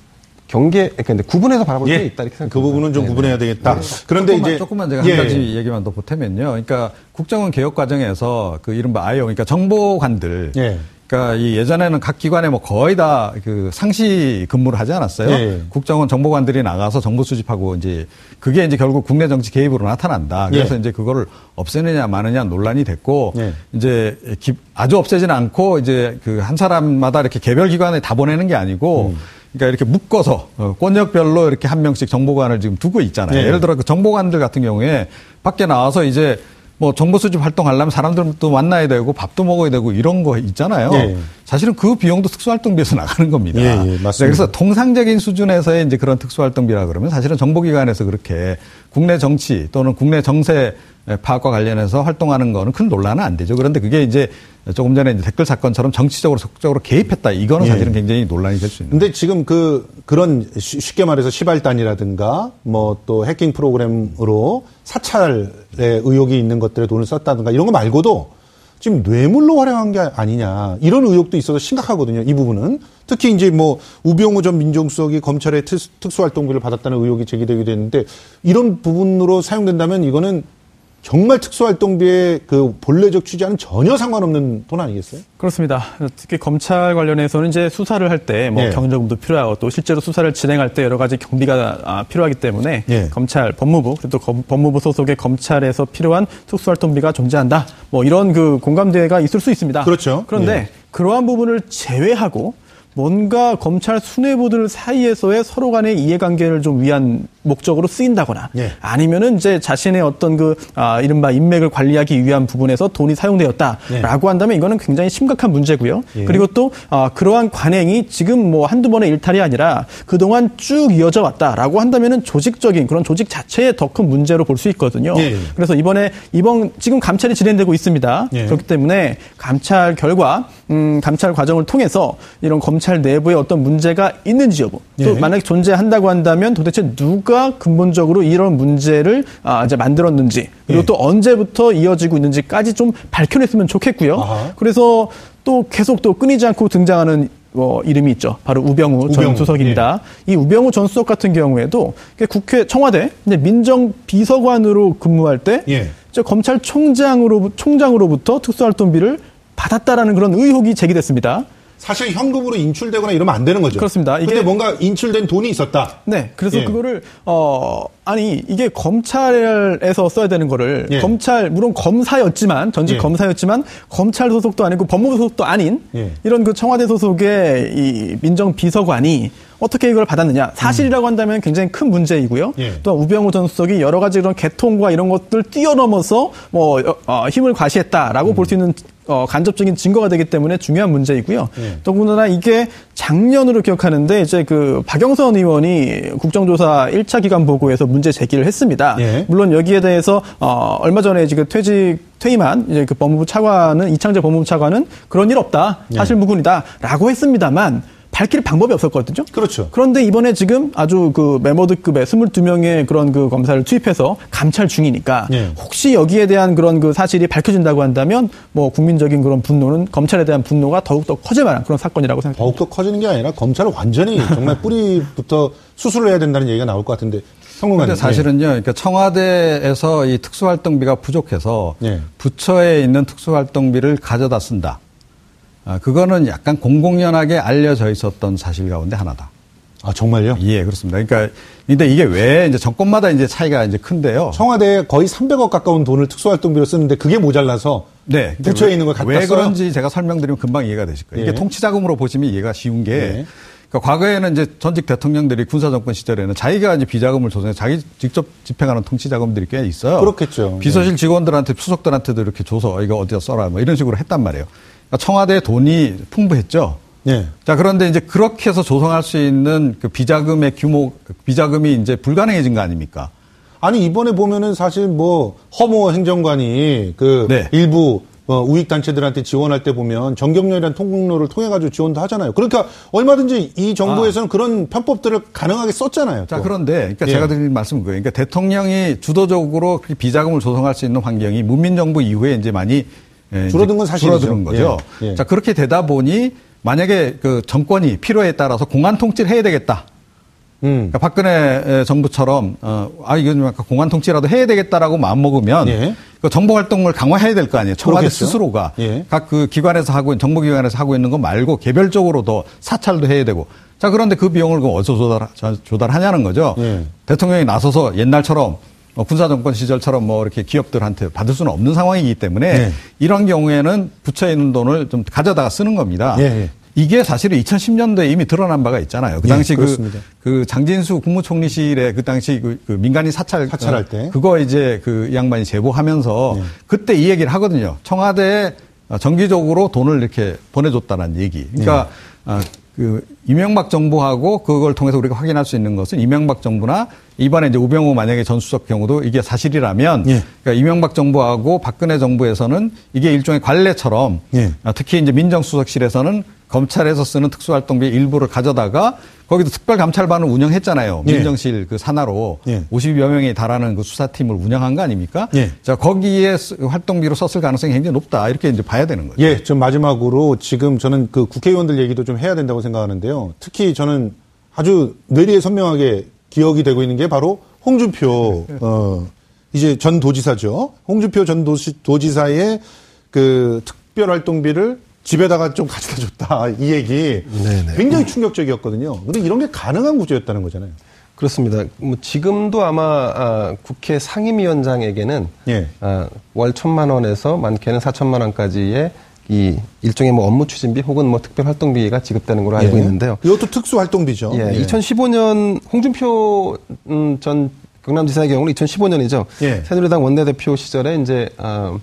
경계, 그러니까 구분해서 바라볼 수 예. 있다 이렇게 생각합니다. 그 부분은 좀 네네. 구분해야 되겠다. 네. 그런데 조금만, 이제 조금만 제가 예. 한 가지 얘기만 더 보태면요. 그러니까 국정원 개혁 과정에서 그 이른바 아이오, 그러니까 정보관들, 예. 그러니까 이 예전에는 각 기관에 뭐 거의 다 그 상시 근무를 하지 않았어요. 예. 국정원 정보관들이 나가서 정보 수집하고 이제 그게 이제 결국 국내 정치 개입으로 나타난다. 그래서 예. 이제 그거를 없애느냐 마느냐 논란이 됐고 예. 이제 기, 아주 없애지는 않고 이제 그 한 사람마다 이렇게 개별 기관에 다 보내는 게 아니고. 음. 그러니까 이렇게 묶어서 권역별로 이렇게 한 명씩 정보관을 지금 두고 있잖아요. 네. 예를 들어 그 정보관들 같은 경우에 밖에 나와서 이제 뭐 정보 수집 활동하려면 사람들도 만나야 되고 밥도 먹어야 되고 이런 거 있잖아요. 네. 사실은 그 비용도 특수활동비에서 나가는 겁니다. 예, 예, 맞습니다. 그래서 통상적인 수준에서의 이제 그런 특수활동비라 그러면 사실은 정보기관에서 그렇게 국내 정치 또는 국내 정세 파악과 관련해서 활동하는 거는 큰 논란은 안 되죠. 그런데 그게 이제 조금 전에 이제 댓글 사건처럼 정치적으로 적극적으로 개입했다. 이거는 사실은 예. 굉장히 논란이 될 수 있는. 근데 지금 그 그런 쉽게 말해서 시발단이라든가 뭐 또 해킹 프로그램으로 사찰의 의혹이 있는 것들에 돈을 썼다든가 이런 거 말고도 지금 뇌물로 활용한 게 아니냐 이런 의혹도 있어서 심각하거든요. 이 부분은 특히 이제 뭐 우병우 전 민정수석이 검찰의 특수활동비를 받았다는 의혹이 제기되기도 했는데 이런 부분으로 사용된다면 이거는 정말 특수활동비의 그 본래적 취지와는 전혀 상관없는 돈 아니겠어요? 그렇습니다. 특히 검찰 관련해서는 이제 수사를 할 때 뭐 예. 경정금도 필요하고 또 실제로 수사를 진행할 때 여러 가지 경비가 필요하기 때문에 예. 검찰, 법무부, 그리고 또 법무부 소속의 검찰에서 필요한 특수활동비가 존재한다. 뭐 이런 그 공감대가 있을 수 있습니다. 그렇죠. 그런데 예. 그러한 부분을 제외하고 뭔가 검찰 수뇌부들 사이에서의 서로 간의 이해관계를 좀 위한 목적으로 쓰인다거나 예. 아니면은 이제 자신의 어떤 그, 아, 이른바 인맥을 관리하기 위한 부분에서 돈이 사용되었다라고 예. 한다면 이거는 굉장히 심각한 문제고요. 예. 그리고 또, 아, 그러한 관행이 지금 뭐 한두 번의 일탈이 아니라 그동안 쭉 이어져 왔다라고 한다면은 조직적인 그런 조직 자체의 더 큰 문제로 볼 수 있거든요. 예. 그래서 이번에, 이번, 지금 감찰이 진행되고 있습니다. 예. 그렇기 때문에 감찰 결과, 음, 감찰 과정을 통해서 이런 검찰 검찰 내부에 어떤 문제가 있는지 여부 또 예. 만약에 존재한다고 한다면 도대체 누가 근본적으로 이런 문제를 아, 이제 만들었는지 그리고 예. 또 언제부터 이어지고 있는지까지 좀 밝혀냈으면 좋겠고요. 아하. 그래서 또 계속 또 끊이지 않고 등장하는 어, 이름이 있죠. 바로 우병우, 우병우 전 수석입니다. 예. 이 우병우 전 수석 같은 경우에도 국회 청와대 민정비서관으로 근무할 때 예. 검찰총장으로 총장으로부터 특수활동비를 받았다라는 그런 의혹이 제기됐습니다. 사실 현금으로 인출되거나 이러면 안 되는 거죠. 그렇습니다. 이게 근데 뭔가 인출된 돈이 있었다. 네. 그래서 예. 그거를 어 아니 이게 검찰에서 써야 되는 거를 예. 검찰 물론 검사였지만 전직 예. 검사였지만 검찰 소속도 아니고 법무부 소속도 아닌 예. 이런 그 청와대 소속의 이 민정비서관이 어떻게 이걸 받았느냐. 사실이라고 한다면 굉장히 큰 문제이고요. 예. 또한 우병우 전 수석이 여러 가지 그런 개통과 이런 것들을 뛰어넘어서 뭐 어, 힘을 과시했다라고 음. 볼 수 있는 어, 간접적인 증거가 되기 때문에 중요한 문제이고요. 예. 더군다나 이게 작년으로 기억하는데 이제 그 박영선 의원이 국정조사 일 차 기간 보고에서 문제 제기를 했습니다. 예. 물론 여기에 대해서 어, 얼마 전에 지금 퇴직 퇴임한 이제 그 법무부 차관은 이창재 법무부 차관은 그런 일 없다. 사실무근이다라고 했습니다만. 밝힐 방법이 없었거든요. 그렇죠. 그런데 이번에 지금 아주 그 메모드급의 스물두 명의 그런 그 검사를 투입해서 감찰 중이니까 예. 혹시 여기에 대한 그런 그 사실이 밝혀진다고 한다면 뭐 국민적인 그런 분노는 검찰에 대한 분노가 더욱더 커질 만한 그런 사건이라고 생각합니다. 더욱더 커지는 게 아니라 검찰을 완전히 정말 뿌리부터 수술을 해야 된다는 얘기가 나올 것 같은데 성공하는. 사실은요. 그러니까 청와대에서 이 특수활동비가 부족해서 예. 부처에 있는 특수활동비를 가져다 쓴다. 아, 그거는 약간 공공연하게 알려져 있었던 사실 가운데 하나다. 아, 정말요? 예, 그렇습니다. 그러니까, 근데 이게 왜, 이제 정권마다 이제 차이가 이제 큰데요. 청와대에 거의 삼백억 가까운 돈을 특수활동비로 쓰는데 그게 모자라서. 네. 부처에 있는 걸 갖다 써요. 왜 그런지 제가 설명드리면 금방 이해가 되실 거예요. 이게 예. 통치자금으로 보시면 이해가 쉬운 게. 예. 그러니까 과거에는 이제 전직 대통령들이 군사정권 시절에는 자기가 이제 비자금을 조성해 자기 직접 집행하는 통치자금들이 꽤 있어요. 그렇겠죠. 비서실 직원들한테, 수석들한테도 이렇게 줘서 이거 어디다 써라 뭐 이런 식으로 했단 말이에요. 청와대 돈이 풍부했죠. 예. 자, 그런데 이제 그렇게 해서 조성할 수 있는 그 비자금의 규모, 비자금이 이제 불가능해진 거 아닙니까? 아니, 이번에 보면은 사실 뭐 허모 행정관이 그 네. 일부 어, 우익단체들한테 지원할 때 보면 정경련이라는 통로를 통해가지고 지원도 하잖아요. 그러니까 얼마든지 이 정부에서는 아. 그런 편법들을 가능하게 썼잖아요. 자, 또. 그런데, 그러니까 예. 제가 드린 말씀은 그거예요. 그러니까 대통령이 주도적으로 비자금을 조성할 수 있는 환경이 문민정부 이후에 이제 많이 예, 줄어든 건 사실이죠. 줄어든 거죠. 예, 예. 자, 그렇게 되다 보니 만약에 그 정권이 필요에 따라서 공안 통치를 해야 되겠다. 음. 그러니까 박근혜 정부처럼 어, 아 이건 아까 공안 통치라도 해야 되겠다라고 마음 먹으면 예. 그 정보 활동을 강화해야 될 거 아니에요. 청와대 그렇겠죠. 스스로가 예. 각 그 기관에서 하고 정보기관에서 하고 있는 거 말고 개별적으로 더 사찰도 해야 되고. 자, 그런데 그 비용을 그럼 어디서 조달 조달하냐는 거죠. 예. 대통령이 나서서 옛날처럼. 어, 군사정권 시절처럼 뭐 이렇게 기업들한테 받을 수는 없는 상황이기 때문에 네. 이런 경우에는 부처에 있는 돈을 좀 가져다가 쓰는 겁니다. 네, 네. 이게 사실은 이천십 년도에 이미 드러난 바가 있잖아요. 그 당시 네, 그, 그 장진수 국무총리실에 그 당시 그, 그 민간인 사찰, 사찰할 때 그거 이제 그 양반이 제보하면서 네. 그때 이 얘기를 하거든요. 청와대에 정기적으로 돈을 이렇게 보내줬다는 얘기. 그러니까 네. 어, 그 이명박 정부하고 그걸 통해서 우리가 확인할 수 있는 것은 이명박 정부나 이번에 이제 우병우 만약에 전 수석 경우도 이게 사실이라면 예. 그러니까 이명박 정부하고 박근혜 정부에서는 이게 일종의 관례처럼 예. 특히 이제 민정수석실에서는 검찰에서 쓰는 특수활동비 일부를 가져다가 거기도 특별감찰반을 운영했잖아요. 예. 민정실 그 산하로 예. 오십여 명에 달하는 그 수사팀을 운영한 거 아닙니까? 예. 자, 거기에 활동비로 썼을 가능성이 굉장히 높다. 이렇게 이제 봐야 되는 거죠. 예, 좀 마지막으로 지금 저는 그 국회의원들 얘기도 좀 해야 된다고 생각하는데요. 특히 저는 아주 뇌리에 선명하게 기억이 되고 있는 게 바로 홍준표 어, 이제 전 도지사죠. 홍준표 전 도시, 도지사의 그 특별활동비를 집에다가 좀 가져다 줬다. 이 얘기. 네네. 굉장히 충격적이었거든요. 그런데 이런 게 가능한 구조였다는 거잖아요. 그렇습니다. 뭐 지금도 아마 아, 국회 상임위원장에게는 예. 아, 월 천만 원에서 많게는 사천만 원까지의 이 일종의 뭐 업무 추진비 혹은 뭐 특별 활동비가 지급되는 걸로 알고 예. 있는데요. 이것도 특수 활동비죠. 예. 예. 이천십오 년 홍준표 음, 전 경남지사의 경우는 이천십오 년이죠. 예. 새누리당 원내대표 시절에 이제 아,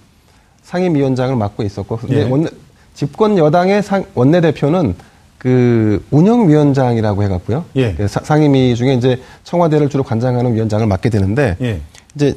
상임위원장을 맡고 있었고, 근데 예. 원내, 집권 여당의 상, 원내대표는 그 운영위원장이라고 해갖고요. 예. 그 사, 상임위 중에 이제 청와대를 주로 관장하는 위원장을 맡게 되는데 예. 이제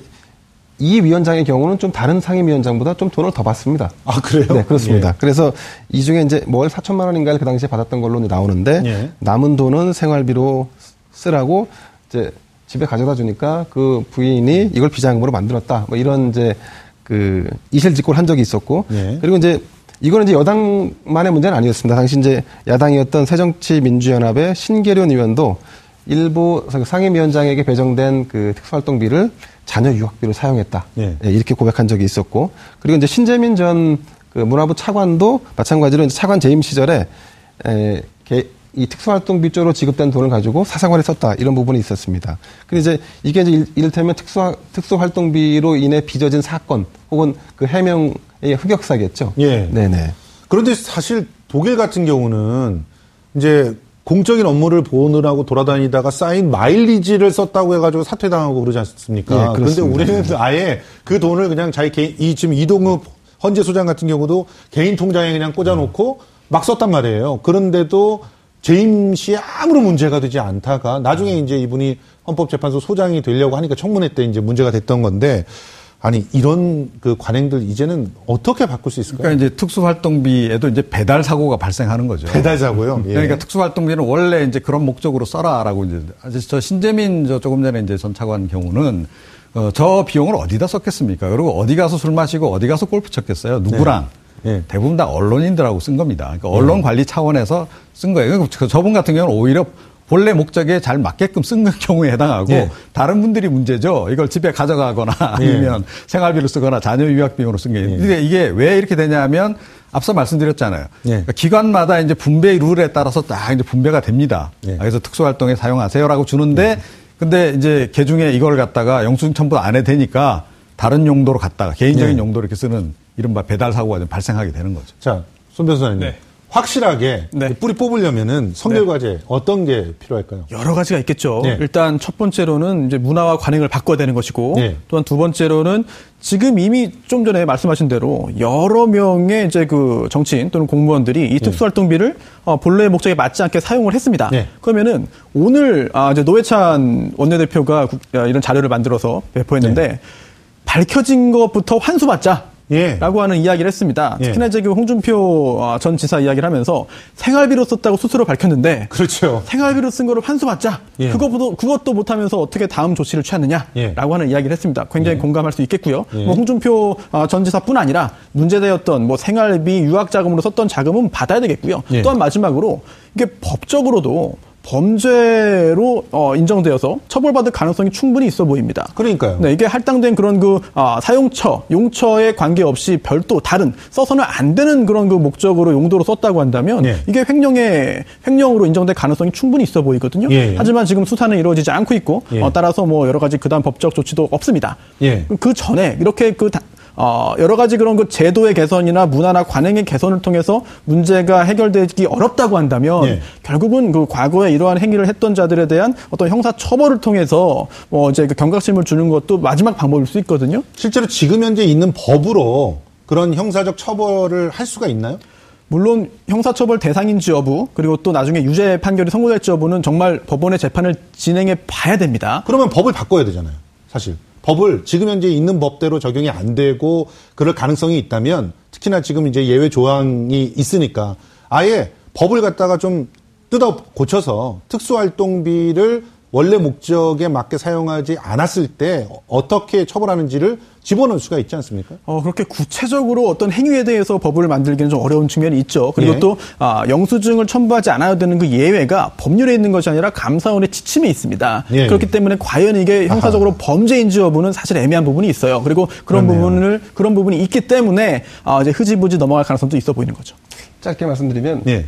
이 위원장의 경우는 좀 다른 상임위원장보다 좀 돈을 더 받습니다. 아 그래요? 네 그렇습니다. 예. 그래서 이 중에 이제 월 사천만 원인가를 그 당시에 받았던 걸로 나오는데 예. 남은 돈은 생활비로 쓰라고 이제 집에 가져다 주니까 그 부인이 이걸 비자금으로 만들었다. 뭐 이런 이제 그 이실직고를 한 적이 있었고 예. 그리고 이제 이거는 이제 여당만의 문제는 아니었습니다. 당시 이제 야당이었던 새정치민주연합의 신계련 의원도 일부 상임위원장에게 배정된 그 특수활동비를 자녀 유학비로 사용했다. 예. 예, 이렇게 고백한 적이 있었고. 그리고 이제 신재민 전 그 문화부 차관도 마찬가지로 이제 차관 재임 시절에 에, 개, 이 특수활동비 쪽으로 지급된 돈을 가지고 사생활에 썼다. 이런 부분이 있었습니다. 근데 이제 이게 이제 이를테면 특수, 특수활동비로 인해 빚어진 사건 혹은 그 해명 예, 흑역사겠죠. 예. 네네. 그런데 사실 독일 같은 경우는 이제 공적인 업무를 보느라고 돌아다니다가 쌓인 마일리지를 썼다고 해가지고 사퇴당하고 그러지 않습니까? 예, 그런데 우리는 아예 그 돈을 그냥 자기 개인, 이 지금 이동욱 헌재 소장 같은 경우도 개인 통장에 그냥 꽂아놓고 막 썼단 말이에요. 그런데도 재임 시에 아무런 문제가 되지 않다가 나중에 이제 이분이 헌법재판소 소장이 되려고 하니까 청문회 때 이제 문제가 됐던 건데 아니 이런 그 관행들 이제는 어떻게 바꿀 수 있을까요? 그러니까 이제 특수활동비에도 이제 배달 사고가 발생하는 거죠. 배달 사고요? 예. 그러니까 특수활동비는 원래 이제 그런 목적으로 써라라고 이제 저 신재민 저 조금 전에 이제 전 차관 경우는 어, 저 비용을 어디다 썼겠습니까? 그리고 어디 가서 술 마시고 어디 가서 골프 쳤겠어요? 누구랑? 네. 예. 대부분 다 언론인들하고 쓴 겁니다. 그러니까 언론 관리 차원에서 쓴 거예요. 저분 같은 경우는 오히려 본래 목적에 잘 맞게끔 쓴 경우에 해당하고 예. 다른 분들이 문제죠. 이걸 집에 가져가거나 아니면 예. 생활비로 쓰거나 자녀 유학비용으로 쓴 게. 근데 예. 이게 왜 이렇게 되냐면 앞서 말씀드렸잖아요. 예. 그러니까 기관마다 이제 분배 룰에 따라서 딱 이제 분배가 됩니다. 예. 그래서 특수활동에 사용하세요라고 주는데 예. 근데 이제 개중에 이걸 갖다가 영수증 첨부 안 해도 되니까 다른 용도로 갔다가 개인적인 예. 용도로 이렇게 쓰는 이른바 배달 사고가 좀 발생하게 되는 거죠. 자, 손 변호사님. 네. 확실하게 네. 뿌리 뽑으려면은 선결과제 네. 어떤 게 필요할까요? 여러 가지가 있겠죠. 네. 일단 첫 번째로는 이제 문화와 관행을 바꿔야 되는 것이고 네. 또한 두 번째로는 지금 이미 좀 전에 말씀하신 대로 여러 명의 이제 그 정치인 또는 공무원들이 이 특수활동비를 어 본래의 목적에 맞지 않게 사용을 했습니다. 네. 그러면은 오늘 아 이제 노회찬 원내대표가 이런 자료를 만들어서 배포했는데 네. 밝혀진 것부터 환수받자. 예. 라고 하는 이야기를 했습니다. 예. 특히나 이제 그 홍준표 전 지사 이야기를 하면서 생활비로 썼다고 스스로 밝혔는데. 그렇죠. 생활비로 쓴 거를 환수받자. 예. 그것도, 그것도 못하면서 어떻게 다음 조치를 취하느냐. 예. 라고 하는 이야기를 했습니다. 굉장히 예. 공감할 수 있겠고요. 예. 뭐 홍준표 전 지사뿐 아니라 문제되었던 뭐 생활비, 유학자금으로 썼던 자금은 받아야 되겠고요. 예. 또한 마지막으로 이게 법적으로도 범죄로 어, 인정되어서 처벌받을 가능성이 충분히 있어 보입니다. 그러니까요. 네, 이게 할당된 그런 그 아, 사용처, 용처에 관계없이 별도 다른 써서는 안 되는 그런 그 목적으로 용도로 썼다고 한다면 예. 이게 횡령에 횡령으로 인정될 가능성이 충분히 있어 보이거든요. 예, 예. 하지만 지금 수사는 이루어지지 않고 있고 예. 어, 따라서 뭐 여러 가지 그다음 법적 조치도 없습니다. 예. 그 전에 이렇게 그 다, 어, 여러 가지 그런 그 제도의 개선이나 문화나 관행의 개선을 통해서 문제가 해결되기 어렵다고 한다면 예. 결국은 그 과거에 이러한 행위를 했던 자들에 대한 어떤 형사 처벌을 통해서 뭐 이제 그 경각심을 주는 것도 마지막 방법일 수 있거든요. 실제로 지금 현재 있는 법으로 그런 형사적 처벌을 할 수가 있나요? 물론 형사처벌 대상인지 여부 그리고 또 나중에 유죄 판결이 선고될지 여부는 정말 법원의 재판을 진행해 봐야 됩니다. 그러면 법을 바꿔야 되잖아요. 사실. 법을 지금 현재 있는 법대로 적용이 안 되고 그럴 가능성이 있다면 특히나 지금 이제 예외 조항이 있으니까 아예 법을 갖다가 좀 뜯어 고쳐서 특수활동비를 원래 목적에 맞게 사용하지 않았을 때 어떻게 처벌하는지를 집어넣을 수가 있지 않습니까? 어, 그렇게 구체적으로 어떤 행위에 대해서 법을 만들기는 좀 어려운 측면이 있죠. 그리고 예. 또 아, 영수증을 첨부하지 않아야 되는 그 예외가 법률에 있는 것이 아니라 감사원의 지침에 있습니다. 예. 그렇기 때문에 과연 이게 형사적으로 아하. 범죄인지 여부는 사실 애매한 부분이 있어요. 그리고 그런 그렇네요. 부분을 그런 부분이 있기 때문에 아, 이제 흐지부지 넘어갈 가능성도 있어 보이는 거죠. 짧게 말씀드리면 예.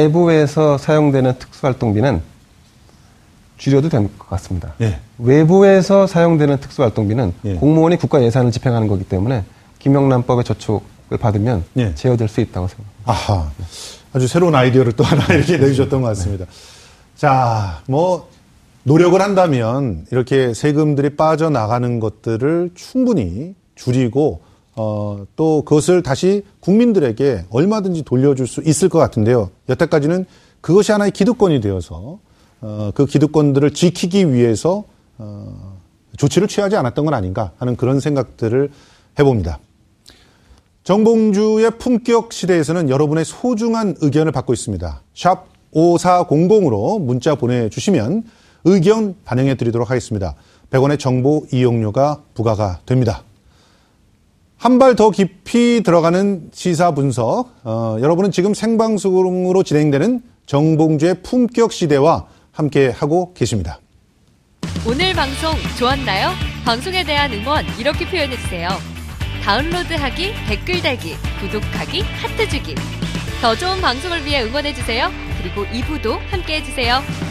내부에서 사용되는 특수활동비는 줄여도 될 것 같습니다. 예. 외부에서 사용되는 특수활동비는 예. 공무원이 국가 예산을 집행하는 거기 때문에 김영란법의 저촉을 받으면 예. 제어될 수 있다고 생각합니다. 아하, 아주 새로운 아이디어를 또 하나 이렇게 내주셨던 것 같습니다. 네. 자, 뭐 노력을 한다면 이렇게 세금들이 빠져나가는 것들을 충분히 줄이고 어, 또 그것을 다시 국민들에게 얼마든지 돌려줄 수 있을 것 같은데요. 여태까지는 그것이 하나의 기득권이 되어서 어, 그 기득권들을 지키기 위해서 어, 조치를 취하지 않았던 건 아닌가 하는 그런 생각들을 해봅니다. 정봉주의 품격 시대에서는 여러분의 소중한 의견을 받고 있습니다. 샵 오사공공으로 문자 보내주시면 의견 반영해드리도록 하겠습니다. 백 원의 정보 이용료가 부과가 됩니다. 한 발 더 깊이 들어가는 시사 분석, 어, 여러분은 지금 생방송으로 진행되는 정봉주의 품격 시대와 함께하고 계십니다. 오늘 방송 좋았나요? 방송에 대한 응원 이렇게 표현해주세요. 다운로드하기, 댓글 달기, 구독하기, 하트 주기. 더 좋은 방송을 위해 응원해주세요. 그리고 이 부도 함께해주세요.